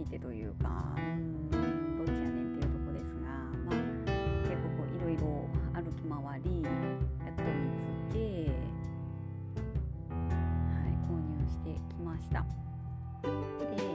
びてというか、どっちやねんっていうとこですが、まあ、結構いろいろ歩き回りやっと見つけ、はい、購入してきました。で